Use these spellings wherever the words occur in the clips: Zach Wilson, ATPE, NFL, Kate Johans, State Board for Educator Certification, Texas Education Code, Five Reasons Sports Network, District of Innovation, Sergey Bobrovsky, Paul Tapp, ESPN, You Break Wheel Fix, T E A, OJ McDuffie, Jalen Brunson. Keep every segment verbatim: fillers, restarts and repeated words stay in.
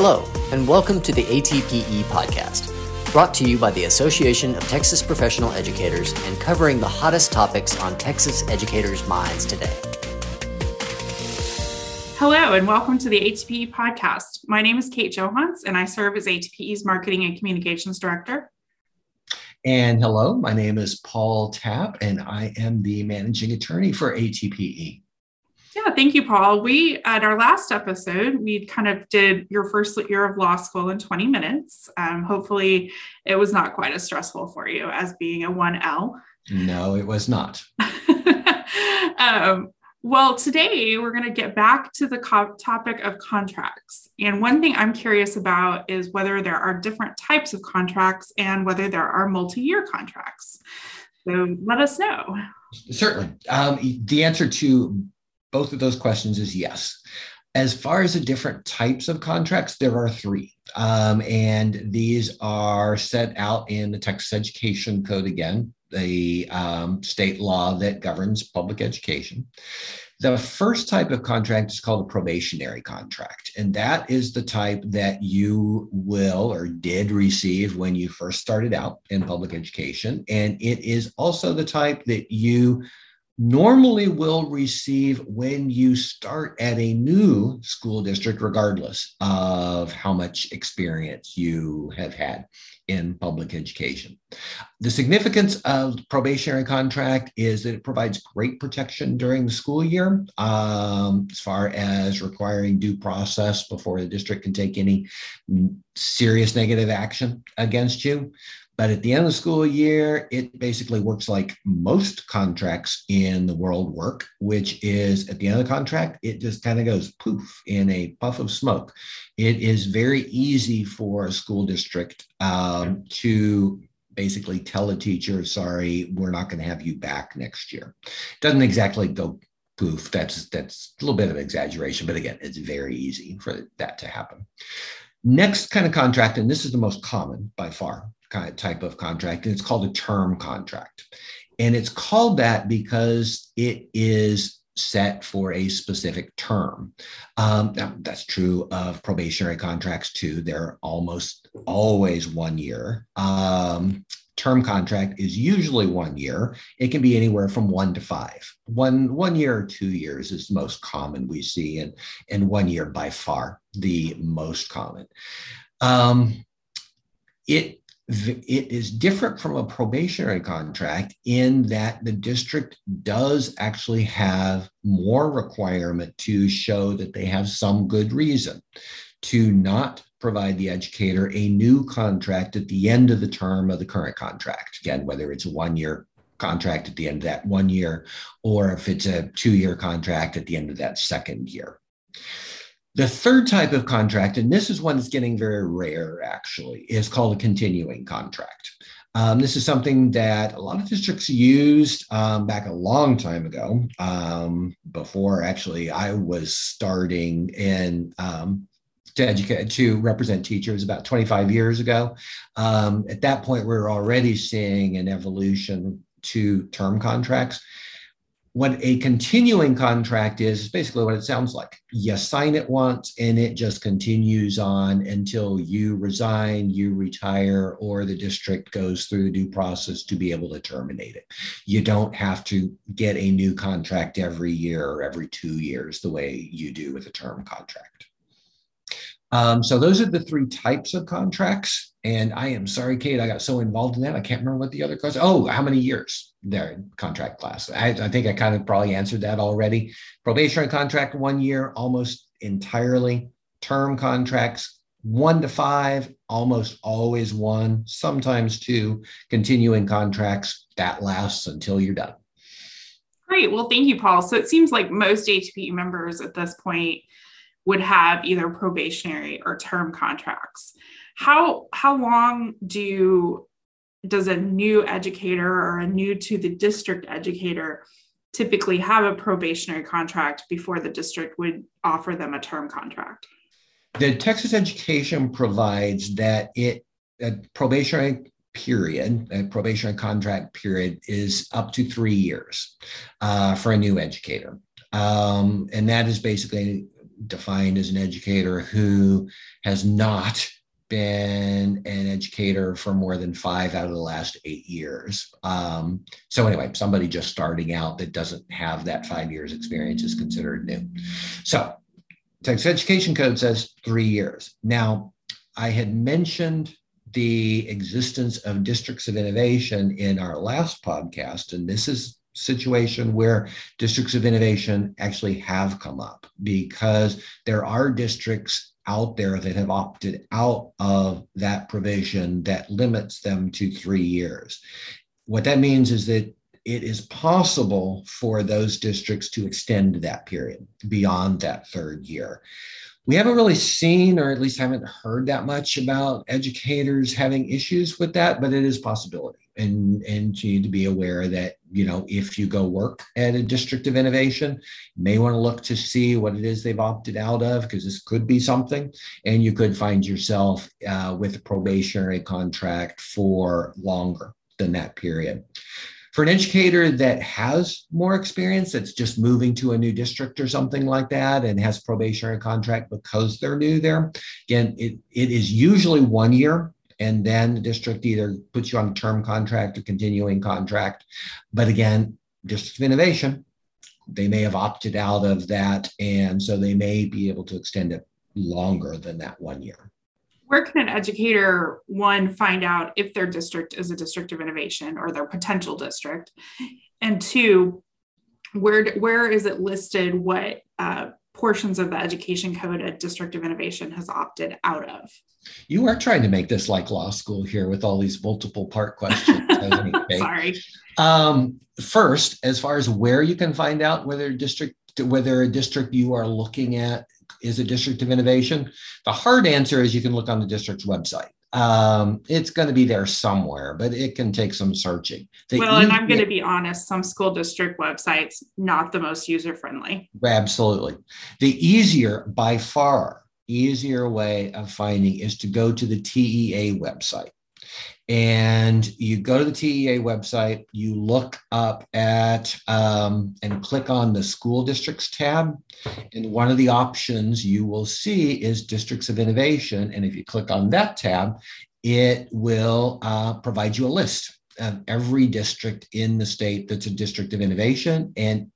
Hello, and welcome to the A T P E podcast, brought to you by the Association of Texas Professional Educators and covering the hottest topics on Texas educators' minds today. Hello, and welcome to the A T P E podcast. My name is Kate Johans, and I serve as A T P E's Marketing and Communications Director. And hello, my name is Paul Tapp, and I am the Managing Attorney for A T P E. Yeah, thank you, Paul. We, at our last episode, we kind of did your first year of law school in twenty minutes. Um, hopefully it was not quite as stressful for you as being a one L. No, it was not. um, well, today we're going to get back to the co- topic of contracts. And one thing I'm curious about is whether there are different types of contracts and whether there are multi-year contracts. So let us know. Certainly. Um, the answer to both of those questions is yes. As far as the different types of contracts, there are three, um, and these are set out in the Texas Education Code, again, the um, state law that governs public education. The first type of contract is called a probationary contract, and that is the type that you will or did receive when you first started out in public education, and it is also the type that you normally will receive when you start at a new school district, regardless of how much experience you have had in public education. The significance of the probationary contract is that it provides great protection during the school year, um, as far as requiring due process before the district can take any serious negative action against you. But at the end of the school year, it basically works like most contracts in the world work, which is at the end of the contract, it just kind of goes poof in a puff of smoke. It is very easy for a school district um, to basically tell a teacher, sorry, we're not going to have you back next year. It doesn't exactly go poof. That's, that's a little bit of an exaggeration, but again, it's very easy for that to happen. Next kind of contract, and this is the most common by far, kind of type of contract, and it's called a term contract. And it's called that because it is set for a specific term. Um, now, that's true of probationary contracts too. They're almost always one year. Um, term contract is usually one year. It can be anywhere from one to five. One, one year or two years is the most common we see, and, and one year by far the most common. Um, it It is different from a probationary contract in that the district does actually have more requirement to show that they have some good reason to not provide the educator a new contract at the end of the term of the current contract. Again, whether it's a one-year contract at the end of that one year, or if it's a two-year contract at the end of that second year. The third type of contract, and this is one that's getting very rare actually, is called a continuing contract. Um, this is something that a lot of districts used um, back a long time ago, um, before actually I was starting in um, to educate, to represent teachers about twenty-five years ago. Um, at that point, we were already seeing an evolution to term contracts. What a continuing contract is, is basically what it sounds like. You sign it once and it just continues on until you resign, you retire, or the district goes through the due process to be able to terminate it. You don't have to get a new contract every year or every two years the way you do with a term contract. Um, so those are the three types of contracts. And I am sorry, Kate, I got so involved in that. I can't remember what the other question. Oh, how many years their contract class? I, I think I kind of probably answered that already. Probationary contract, one year, almost entirely. Term contracts, one to five, almost always one, sometimes two. Continuing contracts, that lasts until you're done. Great. Well, thank you, Paul. So it seems like most A T P E members at this point would have either probationary or term contracts. How how long do does a new educator or a new to the district educator typically have a probationary contract before the district would offer them a term contract? The Texas Education provides that it a probationary period, a probationary contract period is up to three years uh, for a new educator, um, and that is basically defined as an educator who has not been an educator for more than five out of the last eight years. Um, so anyway, somebody just starting out that doesn't have that five years experience is considered new. So Texas Education Code says three years. Now, I had mentioned the existence of districts of innovation in our last podcast, and this is a situation where districts of innovation actually have come up, because there are districts out there that have opted out of that provision that limits them to three years. What that means is that it is possible for those districts to extend that period beyond that third year. We haven't really seen, or at least haven't heard that much about educators having issues with that, but it is a possibility. And, and you need to be aware that, you know, if you go work at a district of innovation, you may want to look to see what it is they've opted out of, because this could be something. And you could find yourself uh, with a probationary contract for longer than that period. For an educator that has more experience, that's just moving to a new district or something like that and has probationary contract because they're new there, again, it, it is usually one year, and then the district either puts you on a term contract or continuing contract. But again, district of innovation, they may have opted out of that, and so they may be able to extend it longer than that one year. Where can an educator, one, find out if their district is a district of innovation or their potential district? And two, where, where is it listed what uh, portions of the education code a district of innovation has opted out of? You are trying to make this like law school here with all these multiple part questions. Sorry. Um, first, as far as where you can find out whether district, whether a district you are looking at is a district of innovation, the hard answer is you can look on the district's website. Um, it's going to be there somewhere, but it can take some searching. The well, and e- I'm going to be honest, some school district websites, not the most user-friendly. Absolutely. The easier, by far, easier way of finding is to go to the T E A website. And you go to the T E A website, you look up at um, and click on the school districts tab. And one of the options you will see is districts of innovation. And if you click on that tab, it will uh, provide you a list of every district in the state that's a district of innovation. And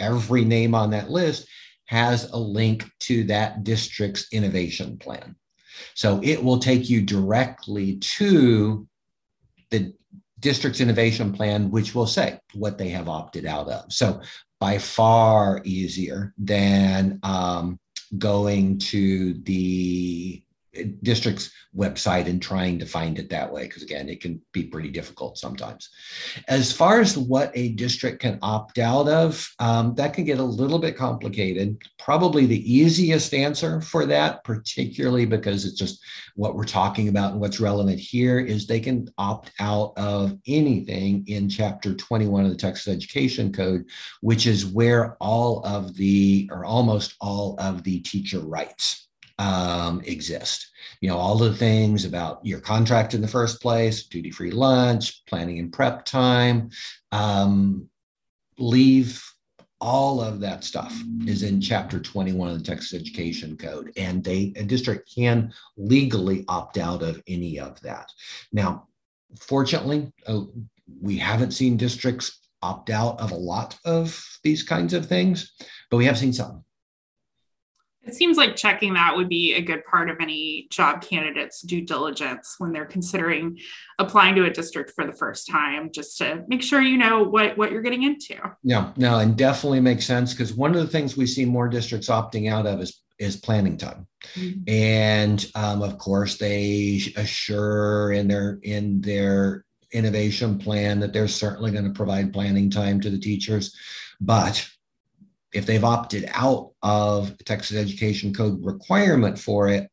every name on that list has a link to that district's innovation plan. So it will take you directly to the district's innovation plan, which will say what they have opted out of. So by far easier than um, going to the district's website and trying to find it that way, because again, it can be pretty difficult sometimes. As far as what a district can opt out of, um, that can get a little bit complicated. Probably the easiest answer for that, particularly because it's just what we're talking about and what's relevant here, is they can opt out of anything in Chapter twenty-one of the Texas Education Code, which is where all of the, or almost all of the teacher rights um, exist. You know, all the things about your contract in the first place, duty-free lunch, planning and prep time, um, leave, all of that stuff is in Chapter twenty-one of the Texas Education Code, and they, a district can legally opt out of any of that. Now, fortunately, uh, we haven't seen districts opt out of a lot of these kinds of things, but we have seen some. It seems like checking that would be a good part of any job candidate's due diligence when they're considering applying to a district for the first time, just to make sure you know what, what you're getting into. Yeah, no, and definitely makes sense, because one of the things we see more districts opting out of is is planning time. Mm-hmm. And um, of course, they assure in their in their innovation plan that they're certainly going to provide planning time to the teachers, but if they've opted out of the Texas Education Code requirement for it,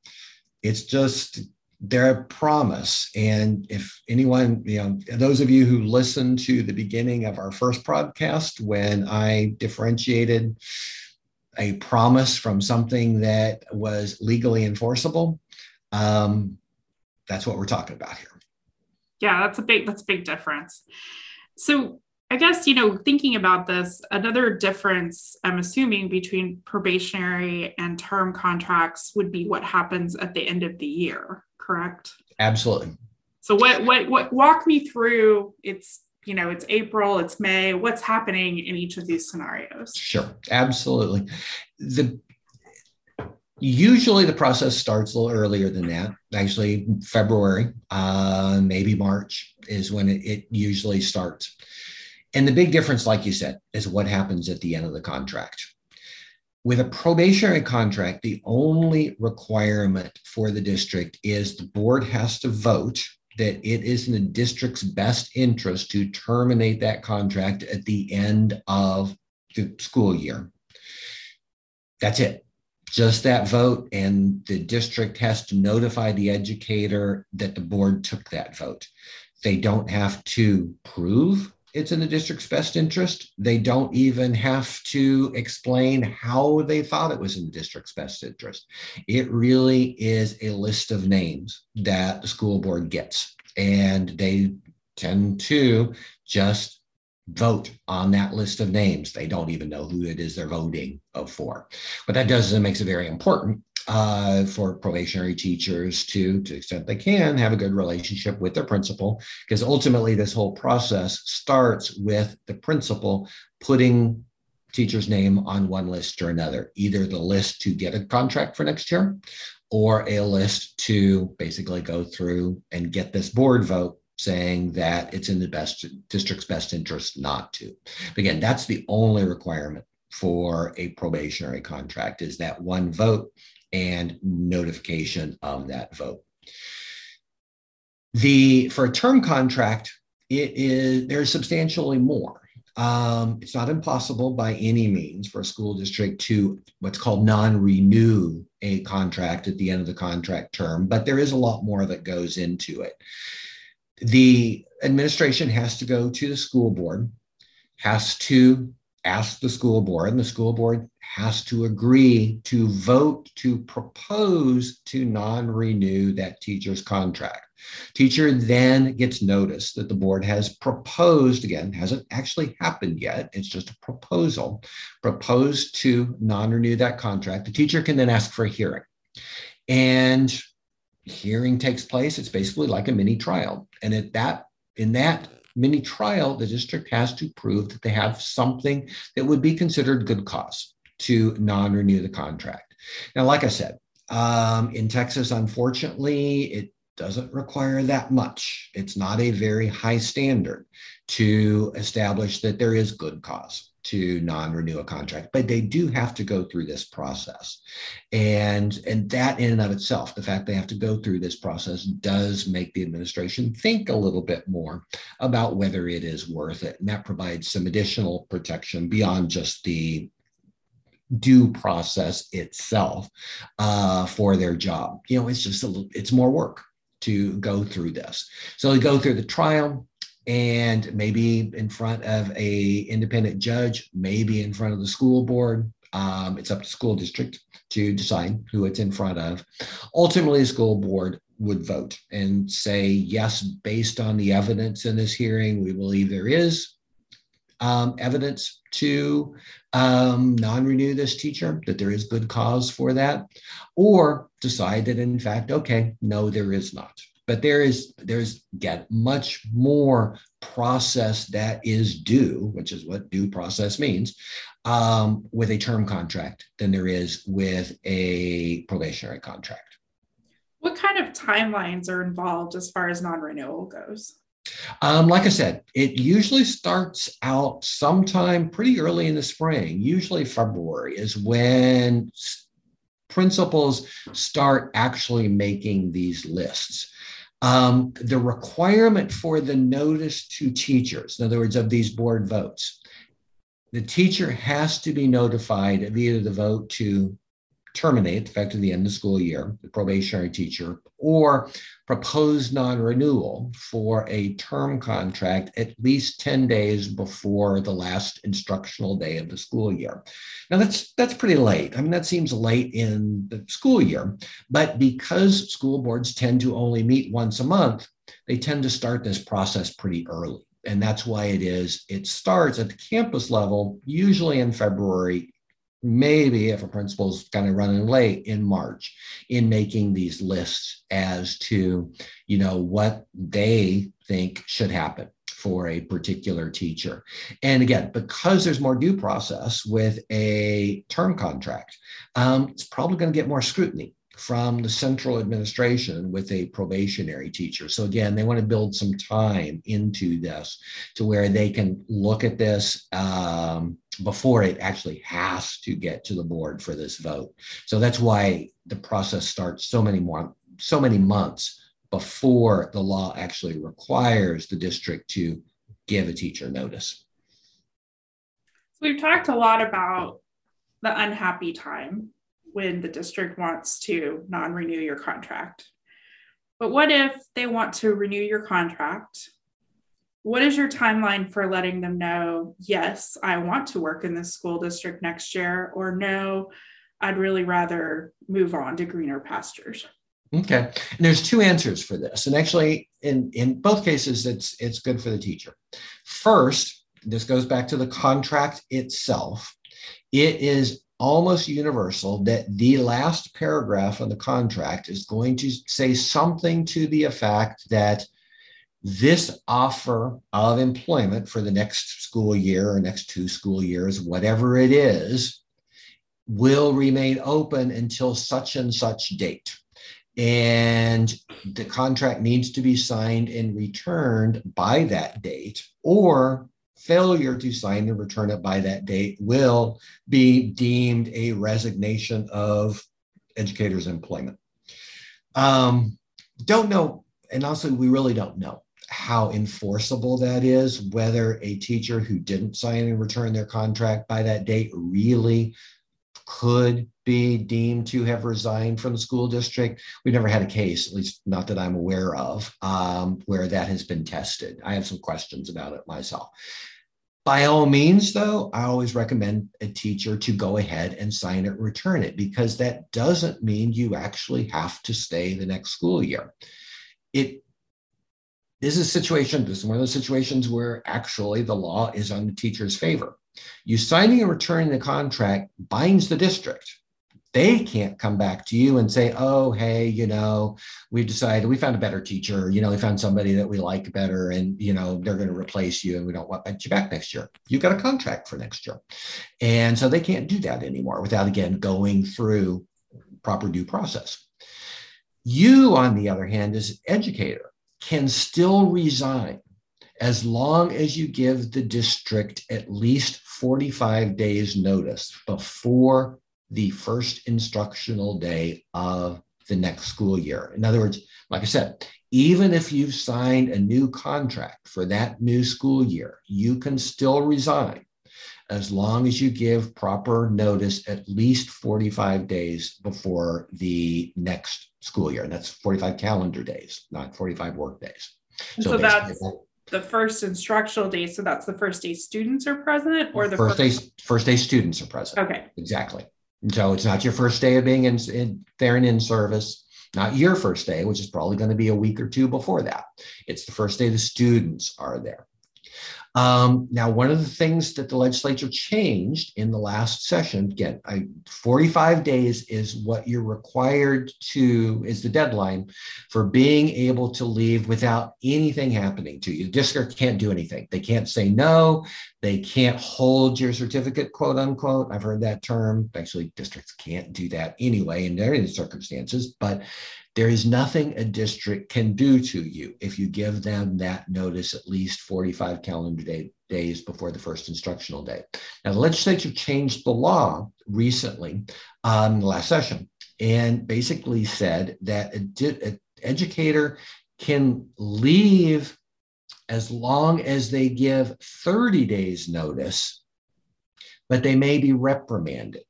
it's just their promise. And if anyone, you know, those of you who listened to the beginning of our first podcast, when I differentiated a promise from something that was legally enforceable, um, that's what we're talking about here. Yeah, that's a big, that's a big difference. So I guess, you know, thinking about this, another difference, I'm assuming, between probationary and term contracts would be what happens at the end of the year, correct? Absolutely. So what, what, what, walk me through, it's, you know, it's April, it's May, what's happening in each of these scenarios? Sure, absolutely. The Usually the process starts a little earlier than that. Actually, February, uh, maybe March is when it, it usually starts. And the big difference, like you said, is what happens at the end of the contract. With a probationary contract, the only requirement for the district is the board has to vote that it is in the district's best interest to terminate that contract at the end of the school year. That's it. Just that vote, and the district has to notify the educator that the board took that vote. They don't have to prove it's in the district's best interest. They don't even have to explain how they thought it was in the district's best interest. It really is a list of names that the school board gets, and they tend to just vote on that list of names. They don't even know who it is they're voting for. What that does is it makes it very important uh, for probationary teachers to, to the extent they can, have a good relationship with their principal, because ultimately this whole process starts with the principal putting teacher's name on one list or another, either the list to get a contract for next year or a list to basically go through and get this board vote saying that it's in the best district's best interest not to. But again, that's the only requirement for a probationary contract, is that one vote and notification of that vote. The for a term contract, it is there's substantially more. Um, it's not impossible by any means for a school district to what's called non-renew a contract at the end of the contract term, but there is a lot more that goes into it. The administration has to go to the school board, has to ask the school board, and the school board has to agree to vote to propose to non-renew that teacher's contract. Teacher then gets notice that the board has proposed, again, hasn't actually happened yet, it's just a proposal, proposed to non-renew that contract. The teacher can then ask for a hearing. And hearing takes place. It's basically like a mini trial. And at that, in that mini trial, the district has to prove that they have something that would be considered good cause to non-renew the contract. Now, like I said, um, in Texas, unfortunately, it doesn't require that much. It's not a very high standard to establish that there is good cause to non-renew a contract, but they do have to go through this process. And, and that in and of itself, the fact they have to go through this process does make the administration think a little bit more about whether it is worth it. And that provides some additional protection beyond just the due process itself uh, for their job. You know, it's just, a little, it's more work to go through this. So they go through the trial, and maybe in front of a independent judge, maybe in front of the school board. Um, it's up to the school district to decide who it's in front of. Ultimately, the school board would vote and say, yes, based on the evidence in this hearing, we believe there is um, evidence to um, non-renew this teacher, that there is good cause for that, or decide that in fact, okay, no, there is not. But there is, there's again, much more process that is due, which is what due process means, um, with a term contract than there is with a probationary contract. What kind of timelines are involved as far as non-renewal goes? Um, like I said, it usually starts out sometime pretty early in the spring. Usually February is when principals start actually making these lists. Um, the requirement for the notice to teachers, in other words, of these board votes, the teacher has to be notified of either the vote to terminate, effective the end of the school year, the probationary teacher, or propose non-renewal for a term contract at least ten days before the last instructional day of the school year. Now that's that's pretty late. I mean, that seems late in the school year, but because school boards tend to only meet once a month, they tend to start this process pretty early. And that's why it is, it starts at the campus level, usually in February, maybe if a principal's kind of running late in March, in making these lists as to, you know, what they think should happen for a particular teacher. And again, because there's more due process with a term contract, um, it's probably going to get more scrutiny from the central administration with a probationary teacher. So again, they want to build some time into this to where they can look at this um, before it actually has to get to the board for this vote. So that's why the process starts so many more, so many months before the law actually requires the district to give a teacher notice. So we've talked a lot about the unhappy time when the district wants to non-renew your contract. But what if they want to renew your contract? What is your timeline for letting them know, yes, I want to work in this school district next year, or no, I'd really rather move on to greener pastures? Okay, and there's two answers for this. And actually, in, in both cases, it's, it's good for the teacher. First, this goes back to the contract itself. It is almost universal that the last paragraph of the contract is going to say something to the effect that this offer of employment for the next school year or next two school years, whatever it is, will remain open until such and such date. And the contract needs to be signed and returned by that date, or failure to sign and return it by that date will be deemed a resignation of educator's employment. Um, don't know, and also we really don't know how enforceable that is, whether a teacher who didn't sign and return their contract by that date really could be deemed to have resigned from the school district. We've never had a case, at least not that I'm aware of, um, where that has been tested. I have some questions about it myself. By all means, though, I always recommend a teacher to go ahead and sign it, return it, because that doesn't mean you actually have to stay the next school year. It is a situation, this is one of those situations where actually the law is on the teacher's favor. You signing and returning the contract binds the district. They can't come back to you and say, oh, hey, you know, we decided we found a better teacher. You know, we found somebody that we like better, and, you know, they're going to replace you and we don't want you back next year. You've got a contract for next year. And so they can't do that anymore without, again, going through proper due process. You, on the other hand, as an educator, can still resign as long as you give the district at least forty-five days notice before the first instructional day of the next school year. In other words, like I said, even if you've signed a new contract for that new school year, you can still resign as long as you give proper notice at least forty-five days before the next school year. And that's forty-five calendar days, not forty-five work days. So, so that's the first instructional day. So that's the first day students are present, or the first, first day first day students are present. Okay, exactly. So it's not your first day of being in, in there and in service, not your first day, which is probably going to be a week or two before that. It's the first day the students are there. Um, now, one of the things that the legislature changed in the last session, again, I, forty-five days is what you're required to, is the deadline for being able to leave without anything happening to you. The district can't do anything. They can't say no. They can't hold your certificate, quote unquote. I've heard that term. Actually, districts can't do that anyway in their circumstances, but there is nothing a district can do to you if you give them that notice at least forty-five calendar day, days before the first instructional day. Now, the legislature changed the law recently, um, last session, and basically said that an educator can leave as long as they give thirty days notice, but they may be reprimanded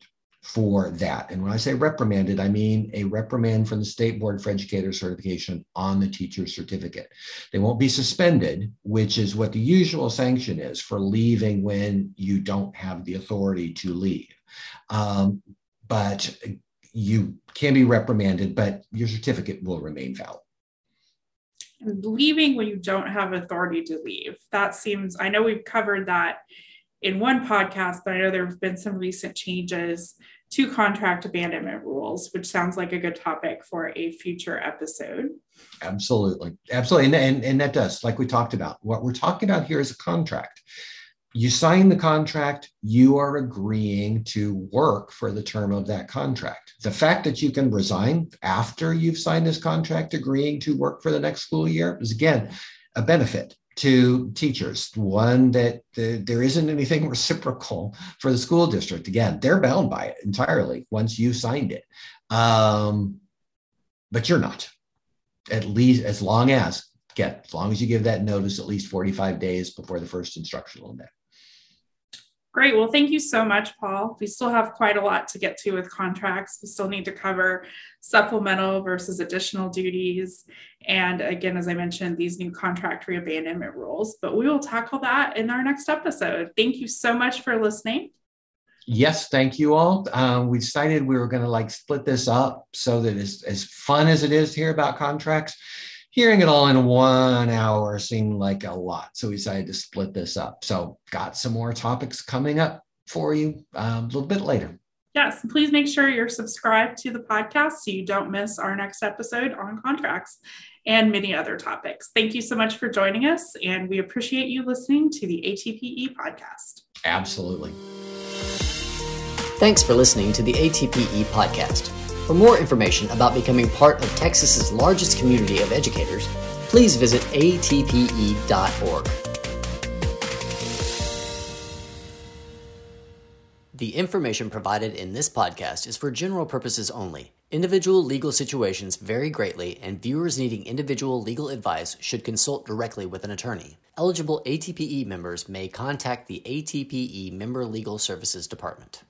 for that. And when I say reprimanded, I mean a reprimand from the State Board for Educator Certification on the teacher's certificate. They won't be suspended, which is what the usual sanction is for leaving when you don't have the authority to leave. Um, but you can be reprimanded, but your certificate will remain valid. and leaving when you don't have authority to leave. That seems, I know we've covered that in one podcast, but I know there have been some recent changes to contract abandonment rules, which sounds like a good topic for a future episode. Absolutely. Absolutely. And, and, and that does, like we talked about, what we're talking about here is a contract. You sign the contract, you are agreeing to work for the term of that contract. The fact that you can resign after you've signed this contract, agreeing to work for the next school year is, again, a benefit to teachers, one that the, there isn't anything reciprocal for the school district. Again, they're bound by it entirely once you signed it, um, but you're not, at least as long as, again, as long as you give that notice at least forty-five days before the first instructional day. Great. Well, thank you so much, Paul. We still have quite a lot to get to with contracts. We still need to cover supplemental versus additional duties. And again, as I mentioned, these new contract reabandonment rules, but we will tackle that in our next episode. Thank you so much for listening. Yes, thank you all. Um, we decided we were going to like split this up so that it's as fun as it is to hear about contracts. Hearing it all in one hour seemed like a lot, so we decided to split this up. So got some more topics coming up for you um, a little bit later. Yes, please make sure you're subscribed to the podcast so you don't miss our next episode on contracts and many other topics. Thank you so much for joining us, and we appreciate you listening to the A T P E podcast. Absolutely. Thanks for listening to the A T P E podcast. For more information about becoming part of Texas's largest community of educators, please visit A T P E dot org. The information provided in this podcast is for general purposes only. Individual legal situations vary greatly, and viewers needing individual legal advice should consult directly with an attorney. Eligible A T P E members may contact the A T P E Member Legal Services Department.